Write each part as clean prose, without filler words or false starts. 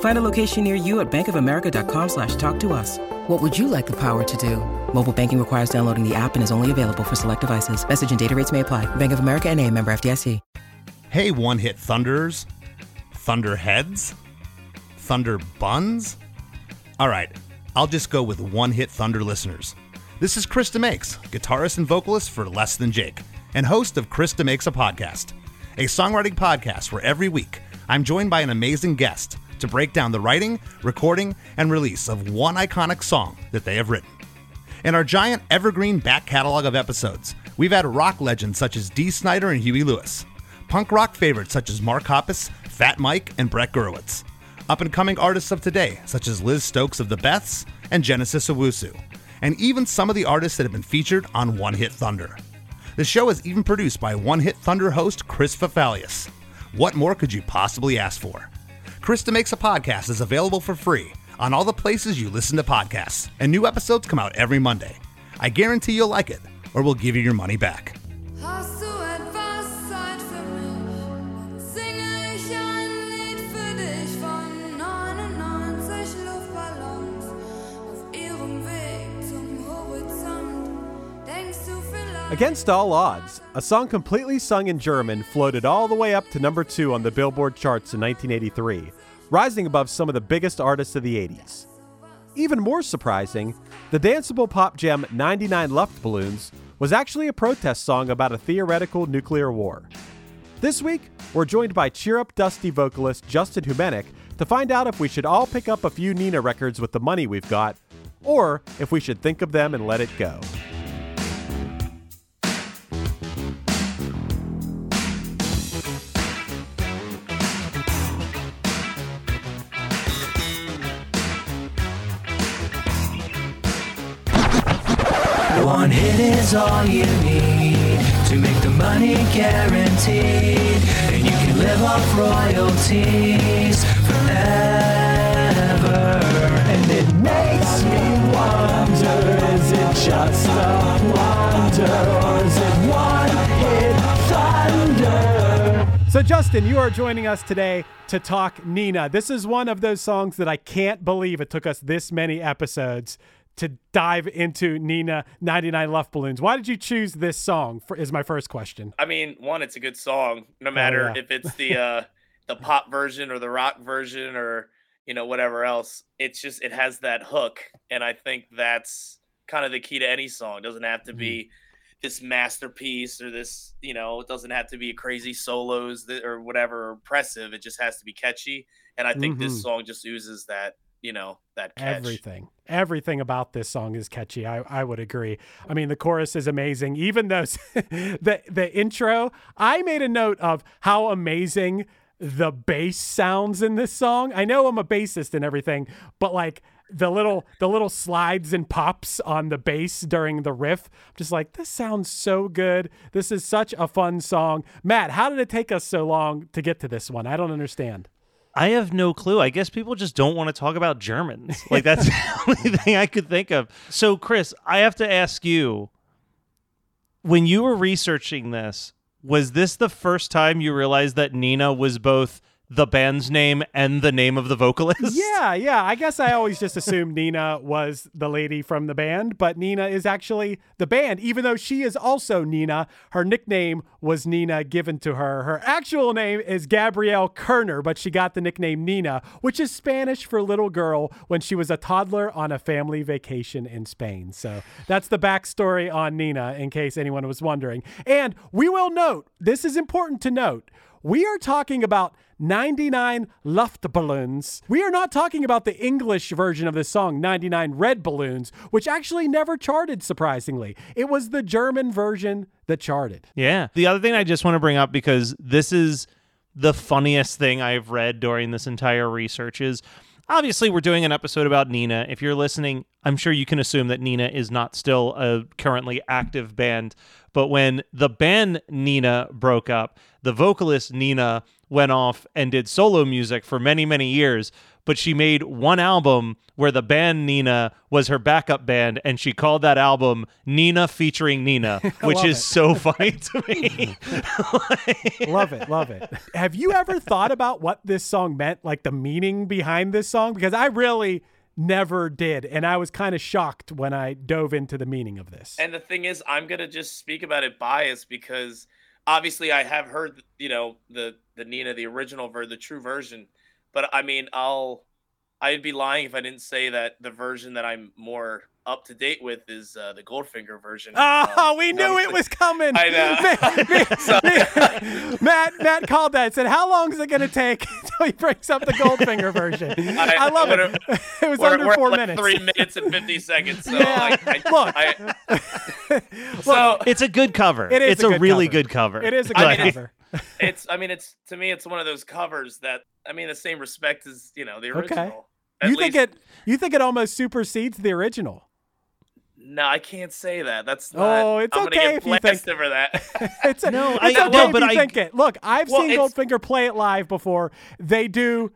Find a location near you at bankofamerica.com/talktous. What would you like the power to do? Mobile banking requires downloading the app and is only available for select devices. Message and data rates may apply. Bank of America N.A., member FDIC. Hey, One Hit Thunders, Thunderheads, Thunder Buns. All right, I'll just go with One Hit Thunder listeners. This is Chris DeMakes, guitarist and vocalist for Less Than Jake, and host of Chris DeMakes a Podcast, a songwriting podcast where every week I'm joined by an amazing guest to break down the writing, recording, and release of one iconic song that they have written. In our giant evergreen back catalog of episodes, we've had rock legends such as Dee Snyder and Huey Lewis, punk rock favorites such as Mark Hoppus, Fat Mike, and Brett Gurewitz, up-and-coming artists of today such as Liz Stokes of The Beths and Genesis Owusu, and even some of the artists that have been featured on One Hit Thunder. The show is even produced by One Hit Thunder host Chris Fafalius. What more could you possibly ask for? Chris DeMakes a Podcast is available for free on all the places you listen to podcasts, and new episodes come out every Monday. I guarantee you'll like it, or we'll give you your money back. Against all odds, a song completely sung in German floated all the way up to number 2 on the Billboard charts in 1983, rising above some of the biggest artists of the 80s. Even more surprising, the danceable pop gem 99 Luftballons was actually a protest song about a theoretical nuclear war. This week, we're joined by Cheer Up Dusty vocalist Justin Humenick to find out if we should all pick up a few Nena records with the money we've got, or if we should think of them and let it go. One hit is all you need to make the money guaranteed, and you can live off royalties forever. And it makes me wonder, is it just a wonder, or is it one hit thunder? So Justin, you are joining us today to talk Nena. This is one of those songs that I can't believe it took us this many episodes to dive into Nena, 99 Luftballons. Why did you choose this song, is my first question. I mean, one, it's a good song, no matter if it's the the pop version or the rock version or, you know, whatever else. It's just, it has that hook. And I think that's kind of the key to any song. It doesn't have to be this masterpiece or this, you know, it doesn't have to be crazy solos or whatever, or impressive. It just has to be catchy. And I think this song just oozes that, you know, that catch. Everything about this song is catchy. I would agree. I mean, the chorus is amazing. Even though the intro, I made a note of how amazing the bass sounds in this song. I know I'm a bassist and everything, but like the little slides and pops on the bass during the riff, I'm just like, this sounds so good. This is such a fun song. Matt, how did it take us so long to get to this one? I don't understand. I have no clue. I guess people just don't want to talk about Germans. Like, that's the only thing I could think of. So, Chris, I have to ask you, when you were researching this, was this the first time you realized that Nena was both the band's name and the name of the vocalist. Yeah. I guess I always just assumed Nena was the lady from the band, but Nena is actually the band, even though she is also Nena. Her nickname was Nena, given to her. Her actual name is Gabrielle Kerner, but she got the nickname Nena, which is Spanish for little girl, when she was a toddler on a family vacation in Spain. So that's the backstory on Nena, in case anyone was wondering. And we will note, this is important to note, we are talking about 99 Luftballons. We are not talking about the English version of this song, 99 Red Balloons, which actually never charted, surprisingly. It was the German version that charted. Yeah. The other thing I just want to bring up, because this is the funniest thing I've read during this entire research, is obviously we're doing an episode about Nena. If you're listening, I'm sure you can assume that Nena is not still a currently active band. But when the band Nena broke up, the vocalist Nena went off and did solo music for many, many years. But she made one album where the band Nena was her backup band, and she called that album Nena featuring Nena, which is so funny to me. Love it. Have you ever thought about what this song meant, like the meaning behind this song? Because I really never did, and I was kind of shocked when I dove into the meaning of this. And the thing is, I'm going to just speak about it biased, because obviously I have heard, you know, the Nena, the original, the true version. But I mean, I'd be lying if I didn't say that the version that I'm more up to date with is the Goldfinger version. Oh, we knew it was coming. I know. Matt called that and said, how long is it going to take until he brings up the Goldfinger version? I love it. It was under 4 minutes. 3 minutes and 50 seconds. So, yeah. Look, it's a good cover. It's a really good cover. It is a good cover. To me, it's one of those covers that, I mean, the same respect as, you know, the original. Okay. You think it almost supersedes the original? No, I can't say that. That's not. Oh, it's okay if you think over that. It's okay if you think it. Look, I've seen Goldfinger play it live before. They do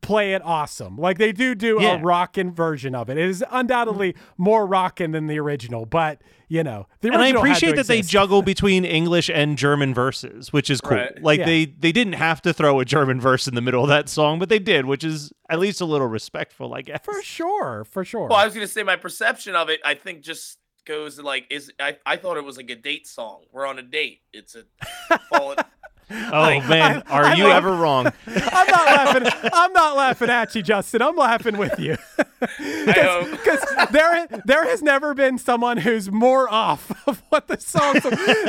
play it awesome. Like, they do a rockin' version of it. It is undoubtedly more rockin' than the original, but you know, the original. And I appreciate that they juggle between English and German verses, which is cool. Right. Like, they didn't have to throw a German verse in the middle of that song, but they did, which is at least a little respectful, I guess. For sure. Well, I was going to say, my perception of it, I think, just goes like, I thought it was like a date song. We're on a date. It's a fallen. Oh, man, are you ever wrong? I'm not laughing at you, Justin. I'm laughing with you. Because there has never been someone who's more off of what the song is.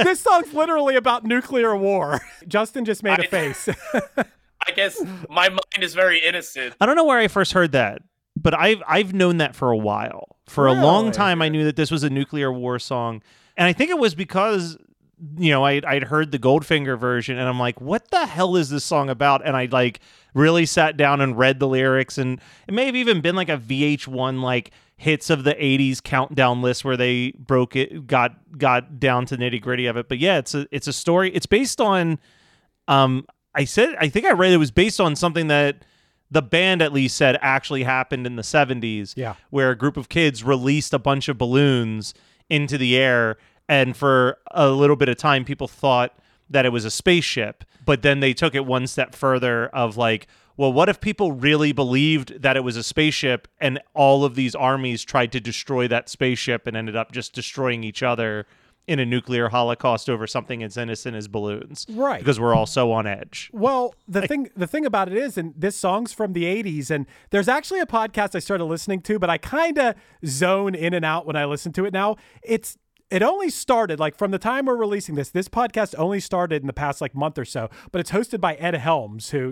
This song's literally about nuclear war. Justin just made a face. I guess my mind is very innocent. I don't know where I first heard that, but I've known that for a while. For a long time, I knew that this was a nuclear war song. And I think it was because, you know, I'd heard the Goldfinger version, and I'm like, what the hell is this song about? And I like really sat down and read the lyrics, and it may have even been like a VH1 like hits of the 80s countdown list where they broke it, got down to nitty gritty of it. But yeah, it's a story. It's based on, I think I read it was based on something that the band at least said actually happened in the 70s, where a group of kids released a bunch of balloons into the air. And for a little bit of time, people thought that it was a spaceship. But then they took it one step further of like, well, what if people really believed that it was a spaceship and all of these armies tried to destroy that spaceship and ended up just destroying each other in a nuclear holocaust over something as innocent as balloons? Right. Because we're all so on edge. Well, the thing about it is, and this song's from the 80s, and there's actually a podcast I started listening to, but I kind of zone in and out when I listen to it now. It only started, like, from the time we're releasing this podcast only started in the past, like, month or so, but it's hosted by Ed Helms, who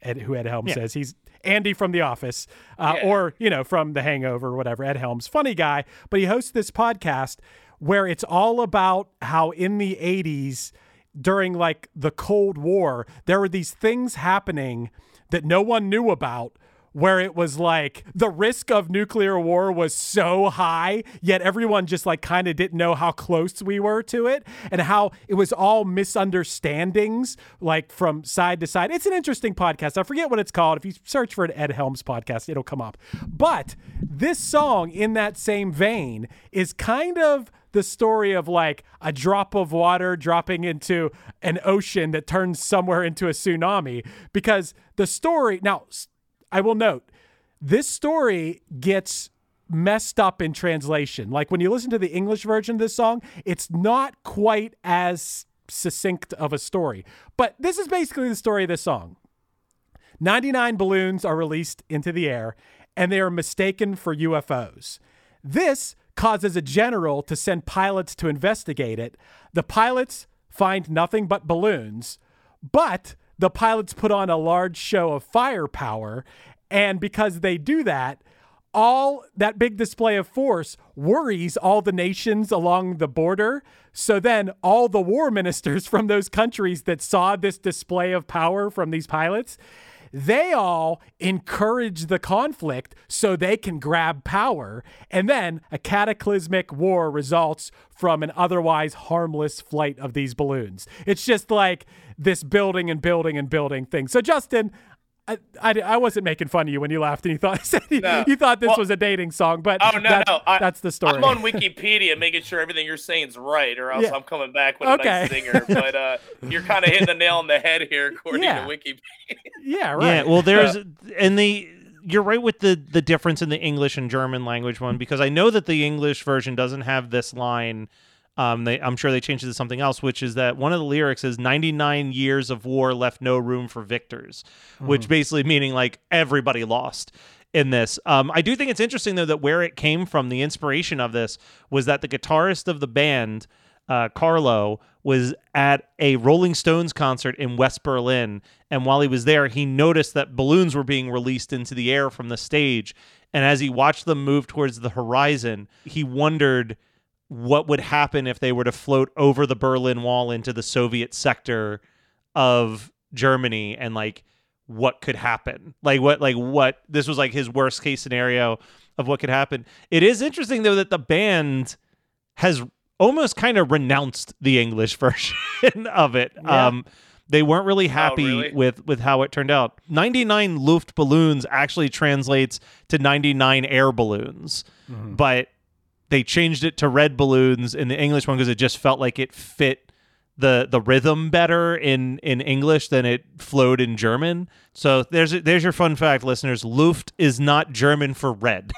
Ed Helms says. He's Andy from The Office or, you know, from The Hangover or whatever. Ed Helms, funny guy, but he hosts this podcast where it's all about how in the 80s, during, like, the Cold War, there were these things happening that no one knew about, where it was like the risk of nuclear war was so high, yet everyone just like kind of didn't know how close we were to it, and how it was all misunderstandings, like from side to side. It's an interesting podcast. I forget what it's called. If you search for an Ed Helms podcast, it'll come up. But this song, in that same vein, is kind of the story of like a drop of water dropping into an ocean that turns somewhere into a tsunami, because the story, now I will note, this story gets messed up in translation. Like when you listen to the English version of this song, it's not quite as succinct of a story, but this is basically the story of this song. 99 balloons are released into the air and they are mistaken for UFOs. This causes a general to send pilots to investigate it. The pilots find nothing but balloons, but the pilots put on a large show of firepower, and because they do that, all that big display of force worries all the nations along the border. So then all the war ministers from those countries that saw this display of power from these pilots, they all encourage the conflict so they can grab power. And then a cataclysmic war results from an otherwise harmless flight of these balloons. It's just like this building and building and building thing. So Justin, I wasn't making fun of you when you laughed and you thought you thought this was a dating song, but that's the story. I'm on Wikipedia making sure everything you're saying is right, or else I'm coming back with a nice singer. But you're kind of hitting the nail on the head here, according to Wikipedia. Yeah, right. Yeah, well, there's you're right with the difference in the English and German language one, because I know that the English version doesn't have this line. I'm sure they changed it to something else, which is that one of the lyrics is 99 years of war left no room for victors, which basically meaning like everybody lost in this. I do think it's interesting, though, that where it came from, the inspiration of this was that the guitarist of the band, Carlo, was at a Rolling Stones concert in West Berlin. And while he was there, he noticed that balloons were being released into the air from the stage. And as he watched them move towards the horizon, he wondered what would happen if they were to float over the Berlin Wall into the Soviet sector of Germany, and like what could happen. What this was like his worst case scenario of what could happen. It is interesting, though, that the band has almost kind of renounced the English version of it. Yeah. They weren't really happy with how it turned out. 99 Luftballons actually translates to 99 air balloons, but they changed it to red balloons in the English one because it just felt like it fit the rhythm better in English than it flowed in German. So there's your fun fact, listeners. Luft is not German for red.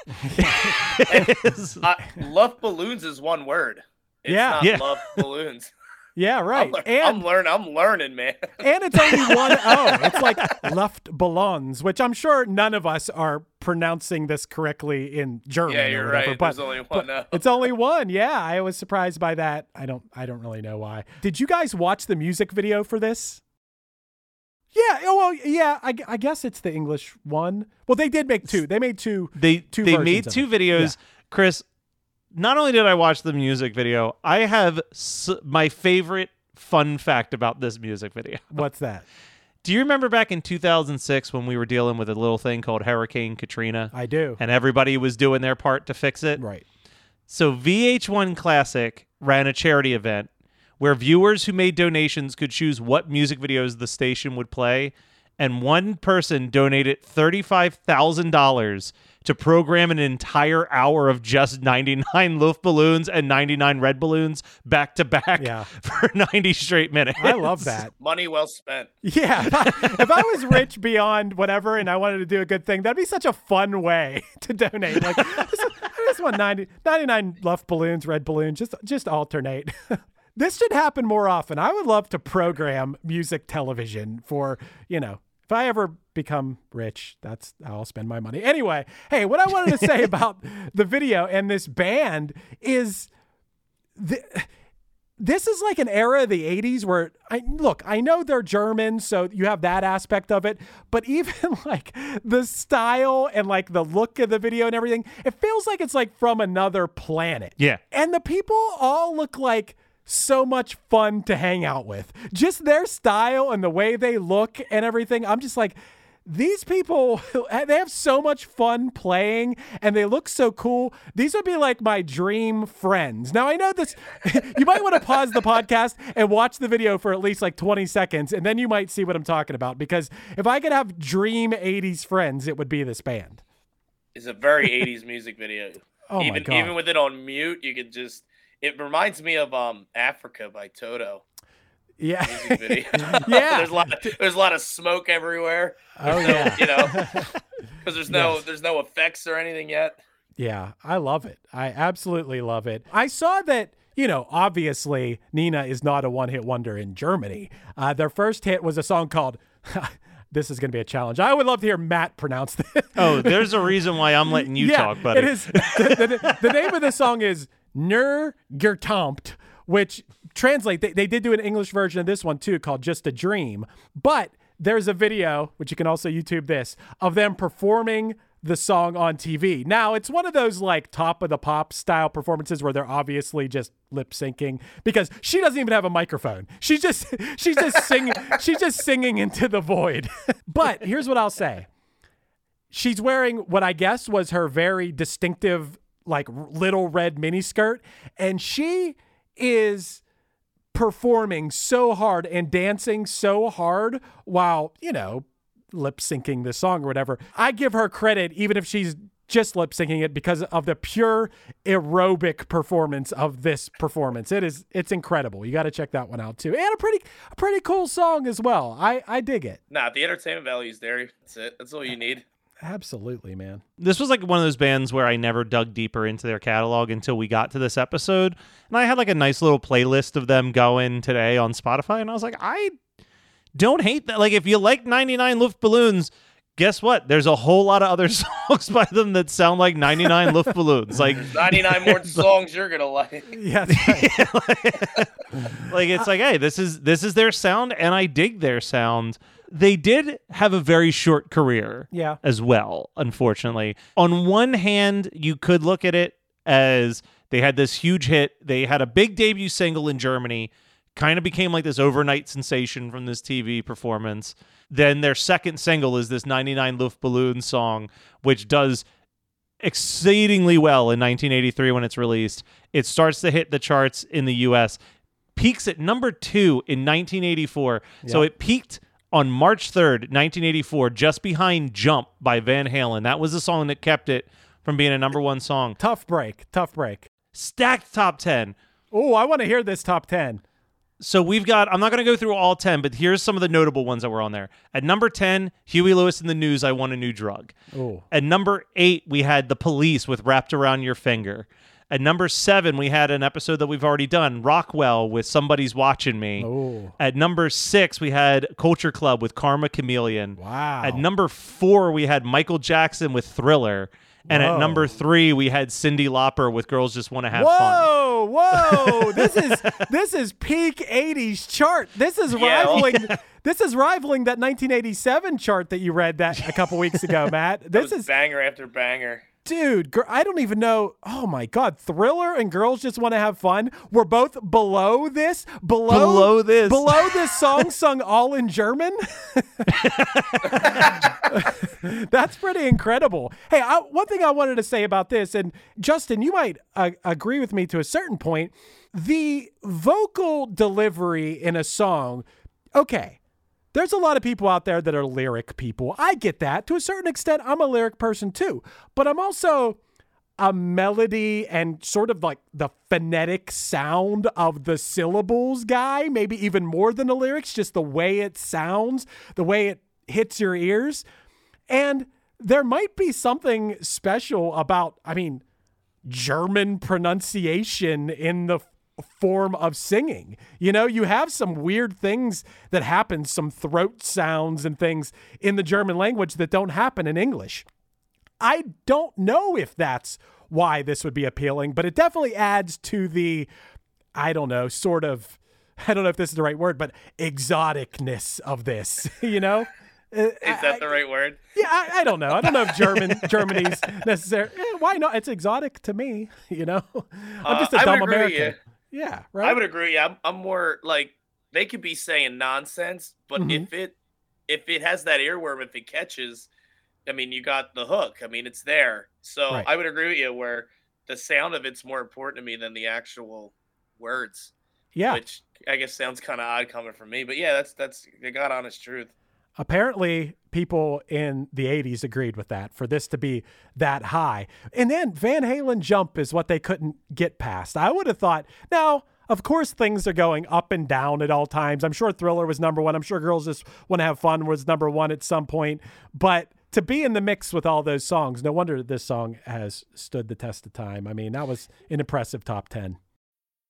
Love balloons is one word. It's not love balloons. Yeah, right. I'm learning, man. And it's only one O. It's like Luftballons, which I'm sure none of us are pronouncing this correctly in German. Yeah, you're right. But, there's only one O. It's only one. Yeah, I was surprised by that. I don't really know why. Did you guys watch the music video for this? Yeah. Well, yeah. I guess it's the English one. Well, they did make two. They made two. They made two videos, yeah. Chris. Not only did I watch the music video, I have my favorite fun fact about this music video. What's that? Do you remember back in 2006 when we were dealing with a little thing called Hurricane Katrina? I do. And everybody was doing their part to fix it? Right. So VH1 Classic ran a charity event where viewers who made donations could choose what music videos the station would play. And one person donated $35,000 to program an entire hour of just 99 Luftballons and 99 red balloons back to back for 90 straight minutes. I love that. Money well spent. Yeah. If I was rich beyond whatever and I wanted to do a good thing, that'd be such a fun way to donate. Like, I just want 99 Luftballons, red balloons, just alternate. This should happen more often. I would love to program music television for, if I ever become rich, that's how I'll spend my money. Anyway, hey, what I wanted to say about the video and this band is this is like an era of the 80s where, I know they're German, so you have that aspect of it, but even like the style and like the look of the video and everything, it feels like it's like from another planet. Yeah. And the people all look like so much fun to hang out with. Just their style and the way they look and everything. I'm just like, these people, they have so much fun playing and they look so cool. These would be like my dream friends. Now I know this, you might want to pause the podcast and watch the video for at least like 20 seconds. And then you might see what I'm talking about, because if I could have dream 80s friends, it would be this band. It's a very 80s music video. Oh my God. Even with it on mute, you could just, It reminds me of Africa by Toto. Yeah. Video. Yeah. There's a lot of smoke everywhere. There's no effects or anything yet. Yeah, I love it. I absolutely love it. I saw that, obviously Nena is not a one-hit wonder in Germany. Their first hit was a song called this is going to be a challenge. I would love to hear Matt pronounce this. Oh, there's a reason why I'm letting you talk, buddy. It is. The name of the song is Nur geträumt, which translates. They did do an English version of this one too, called Just a Dream. But there's a video, which you can also YouTube this, of them performing the song on TV. Now, it's one of those like top of the pop style performances where they're obviously just lip syncing because she doesn't even have a microphone. She's just singing. She's just singing into the void. But here's what I'll say. She's wearing what I guess was her very distinctive like little red miniskirt, and she is performing so hard and dancing so hard while, lip syncing the song or whatever. I give her credit, even if she's just lip syncing it, because of the pure aerobic performance of this performance. It's incredible. You got to check that one out too. And a pretty cool song as well. I dig it. Nah, the entertainment value is there. That's it. That's all you need. Absolutely, man. This was like one of those bands where I never dug deeper into their catalog until we got to this episode. And I had like a nice little playlist of them going today on Spotify. And I was like, I don't hate that. Like, if you like 99 Luftballons, guess what? There's a whole lot of other songs by them that sound like 99 Luftballons. Like 99 more songs you're going to like. Yeah. Right. Like it's like, hey, this is their sound. And I dig their sound. They did have a very short career as well, unfortunately. On one hand, you could look at it as they had this huge hit. They had a big debut single in Germany, kind of became like this overnight sensation from this TV performance. Then their second single is this 99 Luftballons song, which does exceedingly well in 1983 when it's released. It starts to hit the charts in the US, peaks at number 2 in 1984. Yeah. So it peaked on March 3rd, 1984, just behind Jump by Van Halen. That was the song that kept it from being a number one song. Tough break. Stacked top 10. Oh, I want to hear this top 10. So we've got, I'm not going to go through all 10, but here's some of the notable ones that were on there. At number 10, Huey Lewis and the News, I Want a New Drug. Ooh. At number 8, we had The Police with Wrapped Around Your Finger. At number 7, we had an episode that we've already done, Rockwell with Somebody's Watching Me. Ooh. At number 6, we had Culture Club with Karma Chameleon. Wow. At number 4, we had Michael Jackson with Thriller. And whoa. At number 3, we had Cyndi Lauper with Girls Just Want to Have Fun. Whoa, this is peak 80s chart. This is rivaling that 1987 chart that you read that a couple weeks ago, Matt. This is banger after banger. Dude, I don't even know. Oh, my God. Thriller and Girls Just Want to Have Fun were both below this. Below this song sung all in German. That's pretty incredible. Hey, one thing I wanted to say about this, and Justin, you might agree with me to a certain point. The vocal delivery in a song, okay. There's a lot of people out there that are lyric people. I get that. To a certain extent, I'm a lyric person too. But I'm also a melody and sort of like the phonetic sound of the syllables guy, maybe even more than the lyrics, just the way it sounds, the way it hits your ears. And there might be something special about, German pronunciation in the form of singing. You have some weird things that happen, some throat sounds and things in the German language that don't happen in English. I don't know if that's why this would be appealing, but it definitely adds to the, I don't know if this is the right word, but exoticness of this, Is that the right word? Yeah, I don't know. I don't know if Germany's necessary. Why not? It's exotic to me, I'm just a dumb American. Yeah, right. I would agree. I'm more like they could be saying nonsense, but mm-hmm. if it has that earworm, if it catches, you got the hook. It's there. So right. I would agree with you where the sound of it's more important to me than the actual words. Yeah, which I guess sounds kind of odd coming from me, but yeah, that's the God honest truth. Apparently, people in the 80s agreed with that, for this to be that high. And then Van Halen Jump is what they couldn't get past. I would have thought, now, of course, things are going up and down at all times. I'm sure Thriller was number one. I'm sure Girls Just Want to Have Fun was number one at some point. But to be in the mix with all those songs, no wonder this song has stood the test of time. I mean, that was an impressive top 10.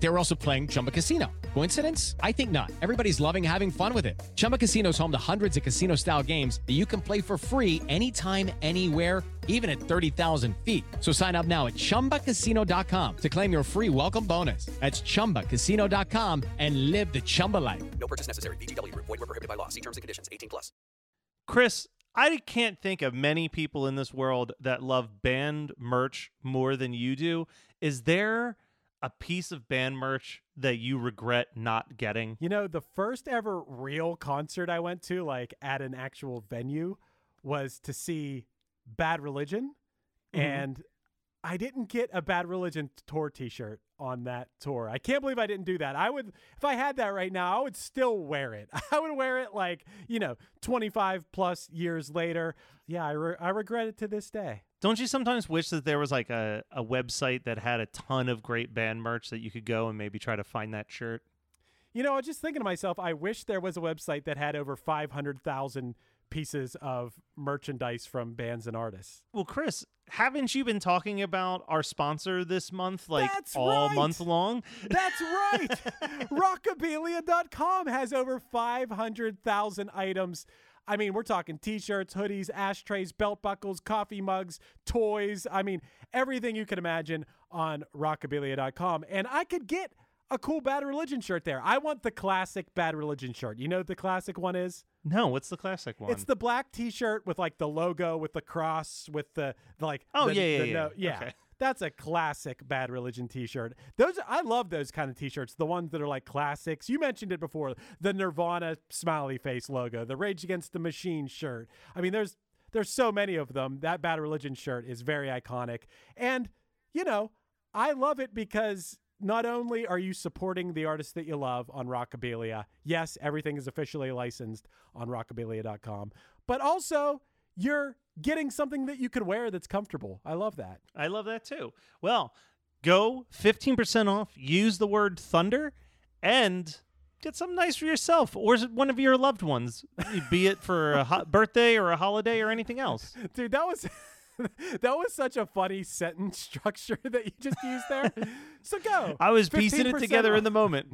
They were also playing Chumba Casino. Coincidence? I think not. Everybody's loving having fun with it. Chumba Casino is home to hundreds of casino-style games that you can play for free anytime, anywhere, even at 30,000 feet. So sign up now at ChumbaCasino.com to claim your free welcome bonus. That's ChumbaCasino.com and live the Chumba life. No purchase necessary. VGW. Void where prohibited by law. See terms and conditions. 18+. Chris, I can't think of many people in this world that love band merch more than you do. Is there a piece of band merch that you regret not getting? You know, the first ever real concert I went to, like at an actual venue, was to see Bad Religion, and I didn't get a Bad Religion tour t-shirt on that tour. I can't believe I didn't do that. I would, if I had that right now, I would still wear it. I would wear it like, you know, 25 plus years later. Yeah, I regret it to this day. Don't you sometimes wish that there was like a website that had a ton of great band merch that you could go and maybe try to find that shirt? You know, I was just thinking to myself, I wish there was a website that had over 500,000 pieces of merchandise from bands and artists. Well, Chris, haven't you been talking about our sponsor this month, like month long? That's right. Rockabilia.com has over 500,000 items. I mean, we're talking t-shirts, hoodies, ashtrays, belt buckles, coffee mugs, toys. I mean, everything you can imagine on Rockabilia.com. And I could get a cool Bad Religion shirt there. I want the classic Bad Religion shirt. You know what the classic one is? No, what's the classic one? It's the black t-shirt with like the logo, with the cross, with the like... Oh, the, yeah. Okay. That's a classic Bad Religion t-shirt. Those, I love those kind of t-shirts, the ones that are like classics. You mentioned it before, the Nirvana smiley face logo, the Rage Against the Machine shirt. I mean, there's so many of them. That Bad Religion shirt is very iconic. And, you know, I love it because... not only are you supporting the artists that you love on Rockabilia, yes, everything is officially licensed on Rockabilia.com, but also you're getting something that you can wear that's comfortable. I love that. I love that too. Well, go 15% off, use the word Thunder, and get something nice for yourself or one of your loved ones, be it for a birthday or a holiday or anything else. Dude, that was... that was such a funny sentence structure that you just used there. So go. I was piecing it together in the moment.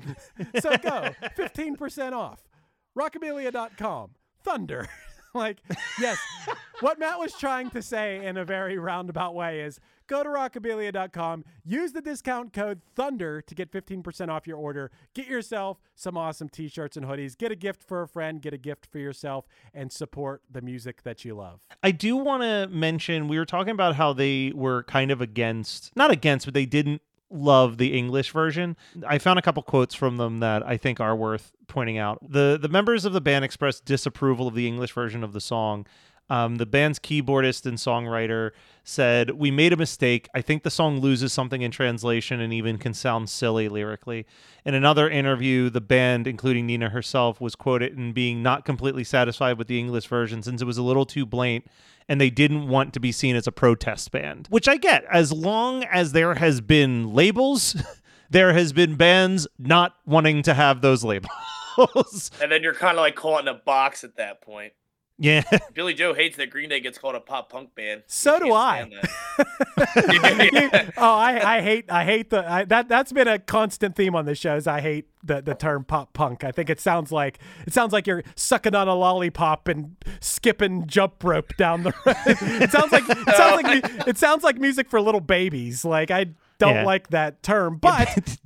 So go. 15% off. Rockabilia.com. Thunder. Like, yes. What Matt was trying to say in a very roundabout way is go to Rockabilia.com, use the discount code Thunder to get 15% off your order. Get yourself some awesome t-shirts and hoodies. Get a gift for a friend. Get a gift for yourself and support the music that you love. I do want to mention, we were talking about how they were kind of not against, but they didn't love the English version. I found a couple quotes from them that I think are worth pointing out. The members of the band expressed disapproval of the English version of the song. The band's keyboardist and songwriter said, "We made a mistake. I think the song loses something in translation and even can sound silly lyrically." In another interview, the band, including Nena herself, was quoted in being not completely satisfied with the English version since it was a little too blunt and they didn't want to be seen as a protest band, which I get. As long as there has been labels, there has been bands not wanting to have those labels. And then you're kind of like caught in a box at that point. Yeah. Billy Joe hates that Green Day gets called a pop punk band. So do I. That's been a constant theme on the show is I hate the term pop punk. I think it sounds like you're sucking on a lollipop and skipping jump rope down the road. It sounds like music for little babies. Like I don't like that term, but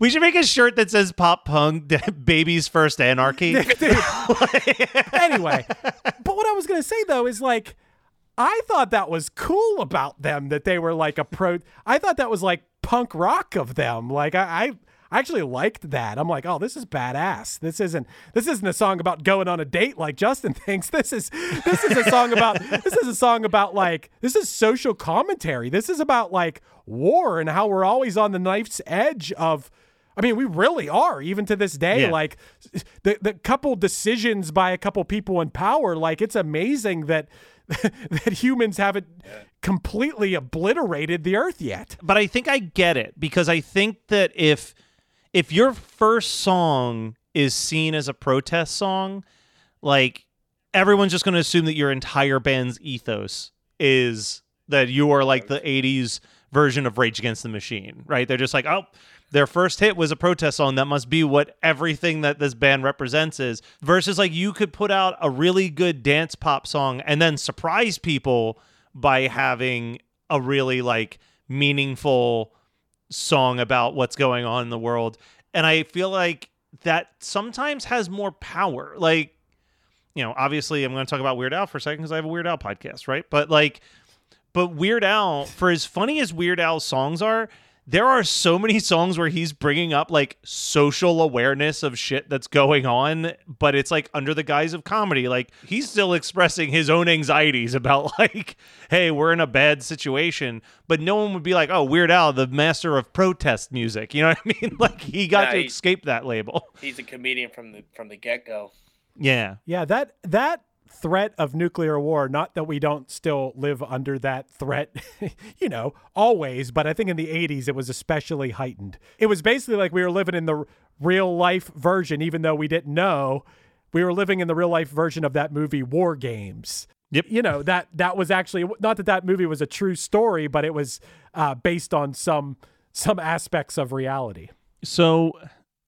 we should make a shirt that says pop punk baby's first anarchy. Anyway, but what I was going to say though, is like, I thought that was cool about them that they were like I thought that was like punk rock of them. Like I actually liked that. I'm like, oh, this is badass. This isn't a song about going on a date like Justin thinks. This is a song about this is social commentary. This is about like war and how we're always on the knife's edge of, I mean, we really are even to this day, like the couple decisions by a couple people in power. Like it's amazing that humans haven't completely obliterated the earth yet. But I think I get it because I think that if your first song is seen as a protest song, like everyone's just going to assume that your entire band's ethos is that you are like the 80s version of Rage Against the Machine, right? They're just like, oh, their first hit was a protest song. That must be what everything that this band represents is. Versus like you could put out a really good dance pop song and then surprise people by having a really like meaningful song about what's going on in the world. And I feel like that sometimes has more power. Like, you know, obviously I'm going to talk about Weird Al for a second because I have a Weird Al podcast, right? But Weird Al, for as funny as Weird Al's songs are, there are so many songs where he's bringing up like social awareness of shit that's going on, but it's like under the guise of comedy. Like he's still expressing his own anxieties about like, hey, we're in a bad situation, but no one would be like, oh, Weird Al, the master of protest music. You know what I mean? Like he got to escape that label. He's a comedian from the get-go. Yeah. Yeah. That threat of nuclear war, not that we don't still live under that threat, you know, always, but I think in the 80s it was especially heightened. It was basically like we were living in the real life version, even though we didn't know we were living in the real life version of that movie War Games. Yep. You know, that was actually, not that movie was a true story, but it was based on some aspects of reality. So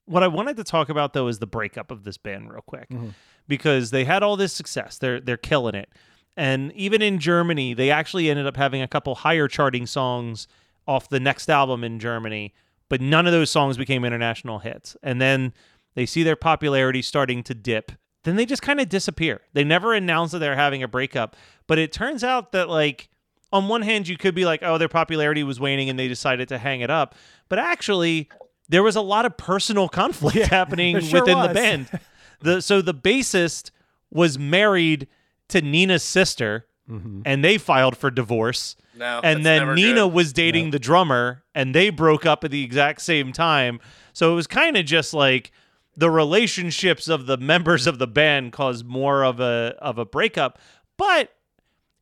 what I wanted to talk about though is the breakup of this band real quick. Mm-hmm. Because they had all this success. They're killing it. And even in Germany, they actually ended up having a couple higher charting songs off the next album in Germany, but none of those songs became international hits. And then they see their popularity starting to dip. Then they just kind of disappear. They never announce that they're having a breakup. But it turns out that, like, on one hand, you could be like, oh, their popularity was waning and they decided to hang it up. But actually, there was a lot of personal conflict happening within the band. So the bassist was married to Nena's sister, mm-hmm. and they filed for divorce. No, and then Nena was dating the drummer, and they broke up at the exact same time. So it was kind of just like the relationships of the members of the band caused more of a breakup. But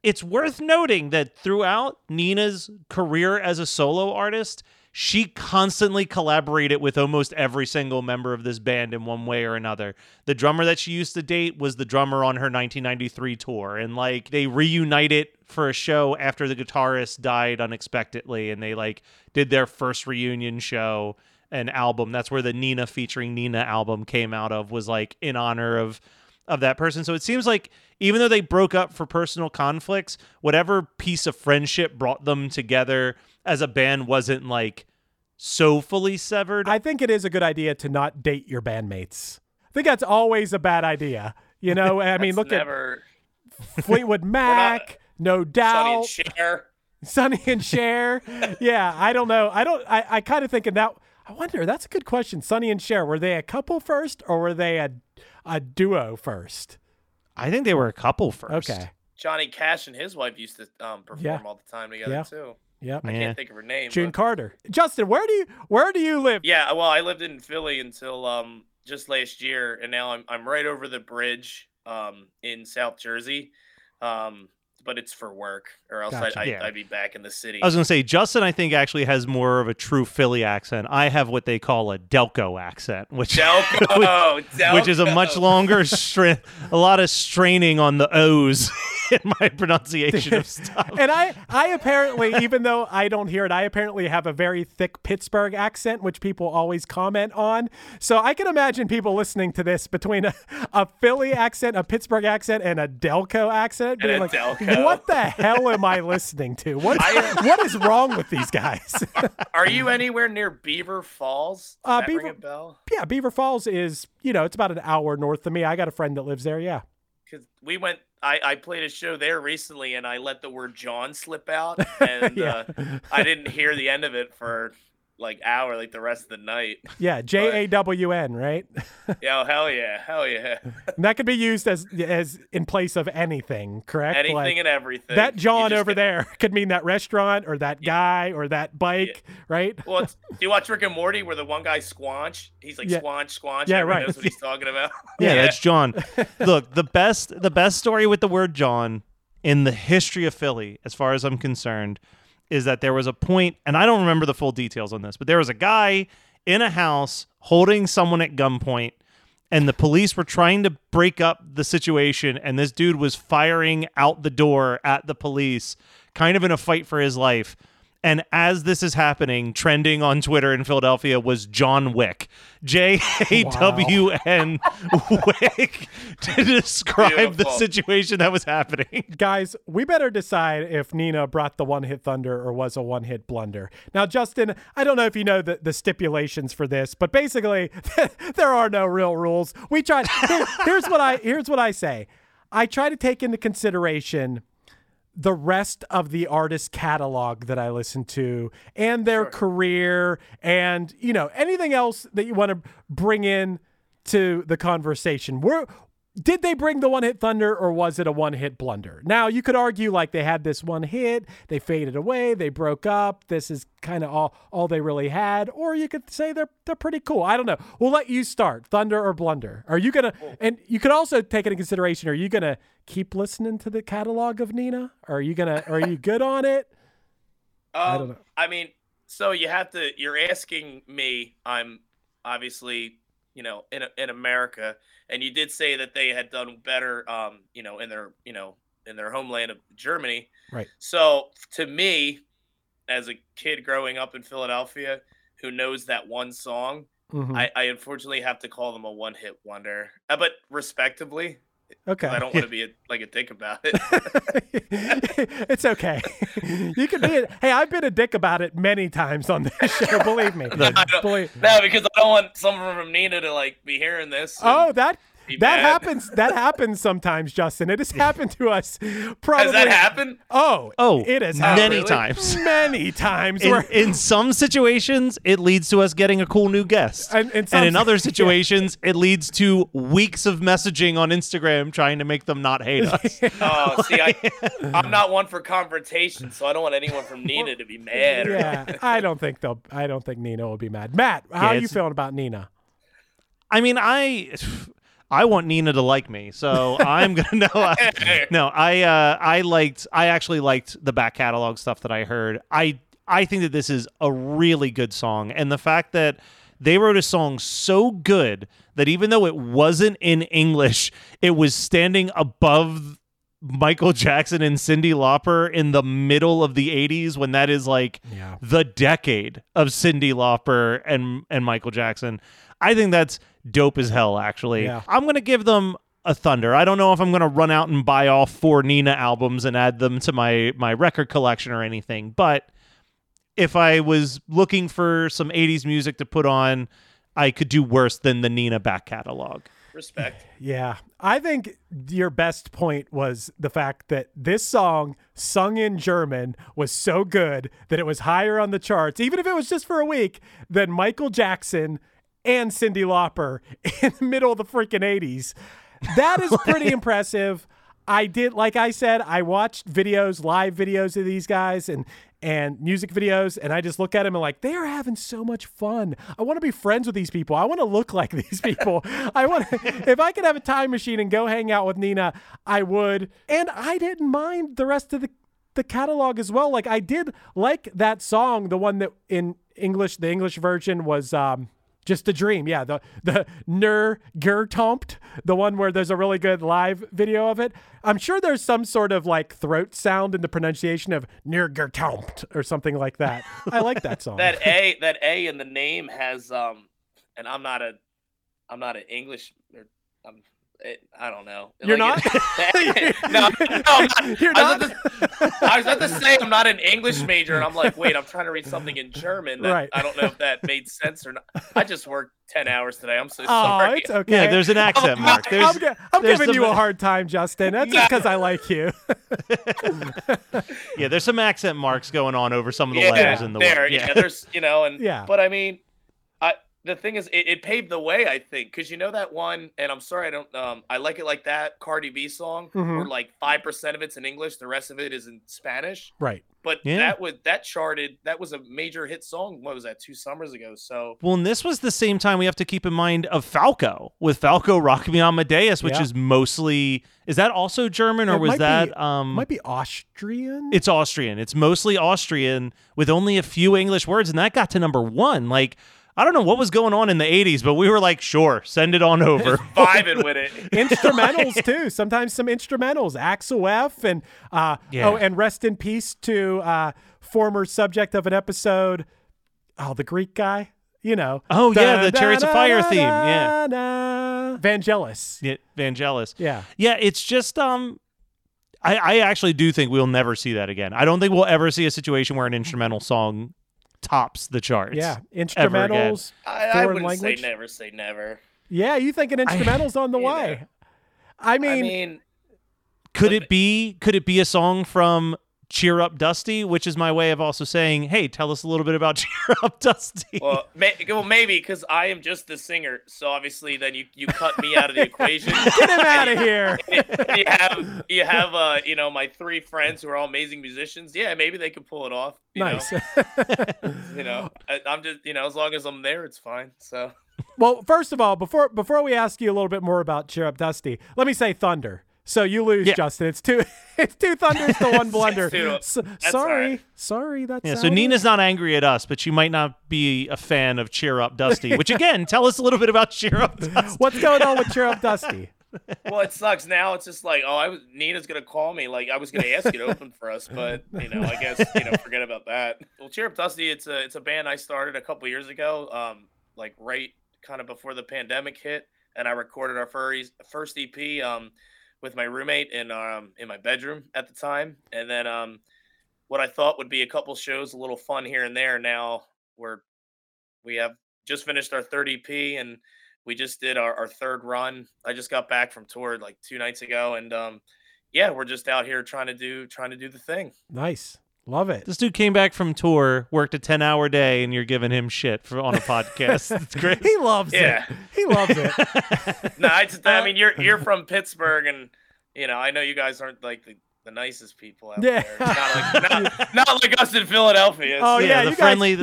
it's worth noting that throughout Nena's career as a solo artist, she constantly collaborated with almost every single member of this band in one way or another. The drummer that she used to date was the drummer on her 1993 tour. And like they reunited for a show after the guitarist died unexpectedly. And they like did their first reunion show and album. That's where the Nena featuring Nena album came out of, was like in honor of that person. So it seems like even though they broke up for personal conflicts, whatever piece of friendship brought them together as a band wasn't like so fully severed. I think it is a good idea to not date your bandmates. I think that's always a bad idea. You know, I mean, look at Fleetwood Mac, No Doubt, Sonny and Cher. Yeah, I don't know. I kind of think in that. I wonder. That's a good question. Sonny and Cher, were they a couple first, or were they a duo first? I think they were a couple first. Okay. Johnny Cash and his wife used to perform all the time together too. Yep. I can't think of her name. June Carter. Justin, where do you live? Yeah, well, I lived in Philly until just last year, and now I'm right over the bridge in South Jersey. but it's for work, or else I'd be back in the city. I was going to say, Justin, I think, actually has more of a true Philly accent. I have what they call a Delco accent, which is a much longer a lot of straining on the O's in my pronunciation of stuff. And I apparently, even though I don't hear it, I apparently have a very thick Pittsburgh accent, which people always comment on. So I can imagine people listening to this between a Philly accent, a Pittsburgh accent, and a Delco accent, being like, Delco. What the hell am I listening to? What is wrong with these guys? Are you anywhere near Beaver Falls? Ring a bell? Yeah, Beaver Falls is, it's about an hour north of me. I got a friend that lives there, yeah. Because we went... I played a show there recently, and I let the word John slip out, and I didn't hear the end of it for like the rest of the night. Yeah, Jawn, right? Yeah, hell yeah. And that could be used as in place of anything, correct? Anything and everything. That John over there could mean that restaurant or that guy or that bike, right? Well, do you watch Rick and Morty where the one guy Squanch? He's like Squanch. Yeah, everyone knows what he's talking about. Yeah, that's John. Look, the best story with the word John in the history of Philly, as far as I'm concerned, is that there was a point, and I don't remember the full details on this, but there was a guy in a house holding someone at gunpoint, and the police were trying to break up the situation, and this dude was firing out the door at the police, kind of in a fight for his life. And as this is happening, trending on Twitter in Philadelphia was John Wick. Jawn Wick to describe the situation that was happening. Guys, we better decide if Nena brought the one-hit thunder or was a one-hit blunder. Now, Justin, I don't know if you know the stipulations for this, but basically there are no real rules. We tried. Here's what I say. I try to take into consideration the rest of the artist catalog that I listen to and their career and, anything else that you want to bring in to the conversation. Did they bring the one-hit thunder or was it a one-hit blunder? Now, you could argue they had this one hit, they faded away, they broke up, this is kind of all they really had, or you could say they're pretty cool. I don't know. We'll let you start, thunder or blunder. Are you going to – and you could also take into consideration, are you going to keep listening to the catalog of Nena? Or are you good on it? I don't know. I mean, so you're asking me, I'm obviously – in America, and you did say that they had done better, in their homeland of Germany. Right. So to me, as a kid growing up in Philadelphia, who knows that one song, mm-hmm. I unfortunately have to call them a one-hit wonder, but respectably. Okay. I don't want to be a dick about it. It's okay. You can be. Hey, I've been a dick about it many times on this show. Believe me. No, because I don't want someone from Nena to be hearing this. Oh, that happens. That happens sometimes, Justin. It has happened to us. Probably. Has that happened? Oh, it has many times. Many times. In some situations, it leads to us getting a cool new guest, and in other situations, it leads to weeks of messaging on Instagram trying to make them not hate us. Oh, see, I'm not one for confrontation, so I don't want anyone from Nena to be mad. Yeah, I don't think Nena will be mad. Matt, how are you feeling about Nena? I mean, I want Nena to like me, so I'm gonna know. I actually liked the back catalog stuff that I heard. I think that this is a really good song, and the fact that they wrote a song so good that even though it wasn't in English, it was standing above Michael Jackson and Cyndi Lauper in the middle of the 80s, when that is the decade of Cyndi Lauper and Michael Jackson. I think that's dope as hell, actually. Yeah. I'm going to give them a thunder. I don't know if I'm going to run out and buy all 4 Nena albums and add them to my record collection or anything, but if I was looking for some 80s music to put on, I could do worse than the Nena back catalog. Respect. Yeah. I think your best point was the fact that this song sung in German was so good that it was higher on the charts, even if it was just for a week, than Michael Jackson and Cyndi Lauper in the middle of the freaking 80s. That is pretty impressive. I did, like I said, I watched live videos of these guys, and and music videos, and I just look at them and like, they are having so much fun. I want to be friends with these people. I want to look like these people. I want to, if I could have a time machine and go hang out with Nena, I would. And I didn't mind the rest of the catalog as well. Like, I did like that song, the one that in English, the English version was Just a Dream. Yeah, the Nur geträumt, the one where there's a really good live video of it. I'm sure there's some sort of like throat sound in the pronunciation of Nur geträumt or something like that. I like that song. that A in the name has and I'm not an English or I don't know. You're like not? No, I'm not. You're not? I was about to say I'm not an English major, and I'm like, wait, I'm trying to read something in German. Right. I don't know if that made sense or not. I just worked 10 hours today. I'm so sorry. It's okay. Yeah, there's an accent, Mark. I'm giving you a hard time, Justin. That's just because I like you. Yeah, there's some accent marks going on over some of the letters in the word. Yeah, there's, but I mean, the thing is, it paved the way, I think, because you know that one, and I'm sorry, I don't, I like it like that Cardi B song, mm-hmm. where like 5% of it's in English, the rest of it is in Spanish. Right. But that was a major hit song. What was that, 2 summers ago? So. Well, and this was the same time we have to keep in mind of Falco, with Falco Rock Me Amadeus, which is mostly, is that also German or was that? Might be Austrian. It's Austrian. It's mostly Austrian with only a few English words. And that got to number 1. Like, I don't know what was going on in the 80s, but we were like, sure, send it on over. Vibing with it. Instrumentals, too. Sometimes some instrumentals. Axel F. And and rest in peace to former subject of an episode. Oh, the Greek guy. You know. Oh, the Chariots of Fire theme. Yeah. Vangelis. Yeah, Vangelis. Yeah. Yeah, it's just... I actually do think we'll never see that again. I don't think we'll ever see a situation where an instrumental song... tops the charts. Yeah, instrumentals. I wouldn't language. say never. Yeah, you think an instrumental's on the way? I mean, could it be a song from Cheer Up Dusty, which is my way of also saying, hey, tell us a little bit about Cheer Up Dusty. Well, maybe because I am just the singer, so obviously then you cut me out of the equation. Get him out of here. You have my 3 friends who are all amazing musicians. Yeah, maybe they could pull it off. Nice. I'm just as long as I'm there, it's fine. So. Well, first of all, before we ask you a little bit more about Cheer Up Dusty, let me say Thunder. So you lose, Justin. It's two thunders to one blunder. Sorry. That's so Nina's not angry at us, but she might not be a fan of Cheer Up Dusty. Which again, tell us a little bit about Cheer Up Dusty. What's going on with Cheer Up Dusty? Well, it sucks. Now it's just like, Nina's gonna call me. Like I was gonna ask you to open for us, but I guess forget about that. Well, Cheer Up Dusty, it's a band I started a couple years ago, like right kind of before the pandemic hit, and I recorded our first EP. With my roommate in my bedroom at the time. And then what I thought would be a couple shows, a little fun here and there. Now we have just finished our third EP and we just did our 3rd run. I just got back from tour like 2 nights ago. And we're just out here trying to do the thing. Nice. Love it. This dude came back from tour, worked a 10-hour day, and you're giving him shit on a podcast. It's great. He loves it. He loves it. No, I mean, you're from Pittsburgh, and I know you guys aren't like the nicest people out there. Not like us in Philadelphia. Oh yeah, you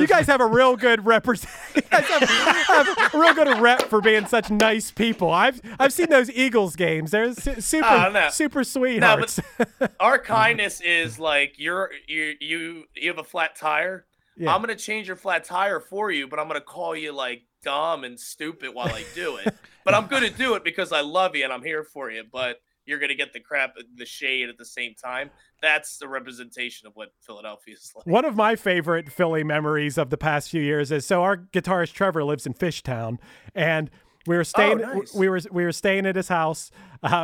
guys have a real good rep for being such nice people. I've seen those Eagles games. They're super sweethearts. No, but our kindness is like you have a flat tire. Yeah. I'm gonna change your flat tire for you, but I'm gonna call you like dumb and stupid while I do it. But I'm gonna do it because I love you and I'm here for you. But you're going to get the crap, the shade at the same time. That's the representation of what Philadelphia is like. One of my favorite Philly memories of the past few years is, so our guitarist Trevor lives in Fishtown, and we were staying we were staying at his house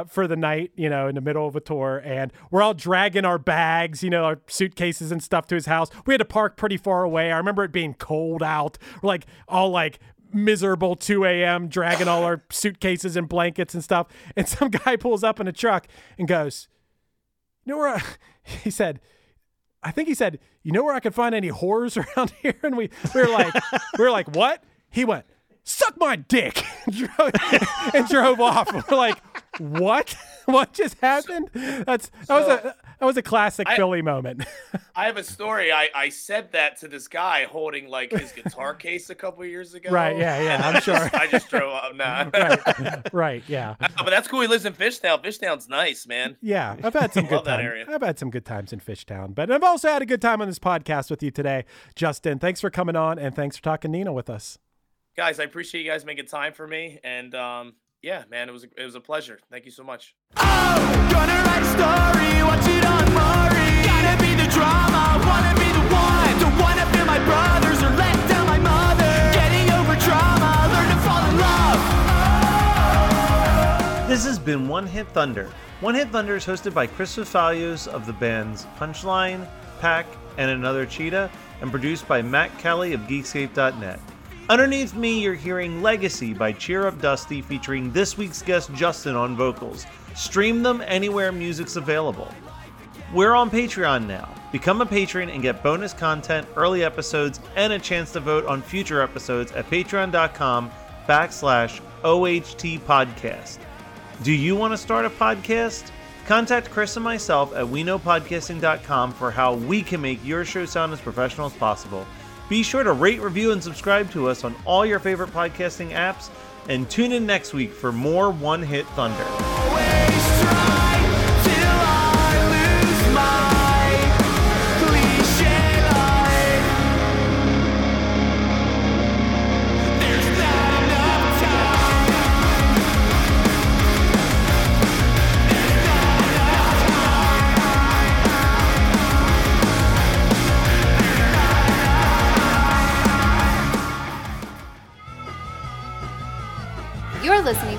for the night, in the middle of a tour, and we're all dragging our bags, our suitcases and stuff to his house. We had to park pretty far away. I remember it being cold out. We're like all like miserable 2 a.m. dragging all our suitcases and blankets and stuff. And some guy pulls up in a truck and goes, he said, you know where I can find any whores around here? And we were like, what? He went, suck my dick, and drove off. We're like, what just happened? That was That was a classic Philly moment. I have a story. I said that to this guy holding like his guitar case a couple of years ago. Right. Yeah. Yeah. I'm sure. I just drove up. Nah. Right. Right. Yeah. But that's cool. He lives in Fishtown. Fishtown's nice, man. Yeah. I've had some good times. I've had some good times in Fishtown, but I've also had a good time on this podcast with you today, Justin. Thanks for coming on and thanks for talking Nena with us. Guys, I appreciate you guys making time for me. And, yeah, man, it was a pleasure. Thank you so much. Oh, gonna write a story, watch it on Maury. Gotta be the drama, wanna be the one. Don't wanna feel my brothers or let down my mother. Getting over trauma, learn to fall in love. This has been One Hit Thunder. One Hit Thunder is hosted by Chris Fafalius of the bands Punchline, Pack, and Another Cheetah, and produced by Matt Kelly of Geekscape.net. Underneath me, you're hearing Legacy by Cheer Up Dusty featuring this week's guest Justin on vocals. Stream them anywhere music's available. We're on Patreon now. Become a patron and get bonus content, early episodes, and a chance to vote on future episodes at patreon.com/OHT podcast. Do you want to start a podcast? Contact Chris and myself at weknowpodcasting.com for how we can make your show sound as professional as possible. Be sure to rate, review, and subscribe to us on all your favorite podcasting apps, and tune in next week for more One Hit Thunder. Listening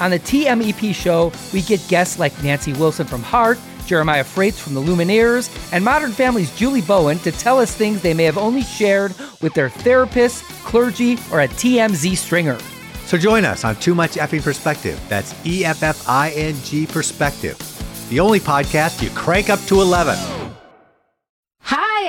On the TMEP show, we get guests like Nancy Wilson from Heart, Jeremiah Freites from the Lumineers, and Modern Family's Julie Bowen to tell us things they may have only shared with their therapist, clergy, or a TMZ stringer. So join us on Too Much Effing Perspective. That's EFFING Perspective. The only podcast you crank up to 11. Hi,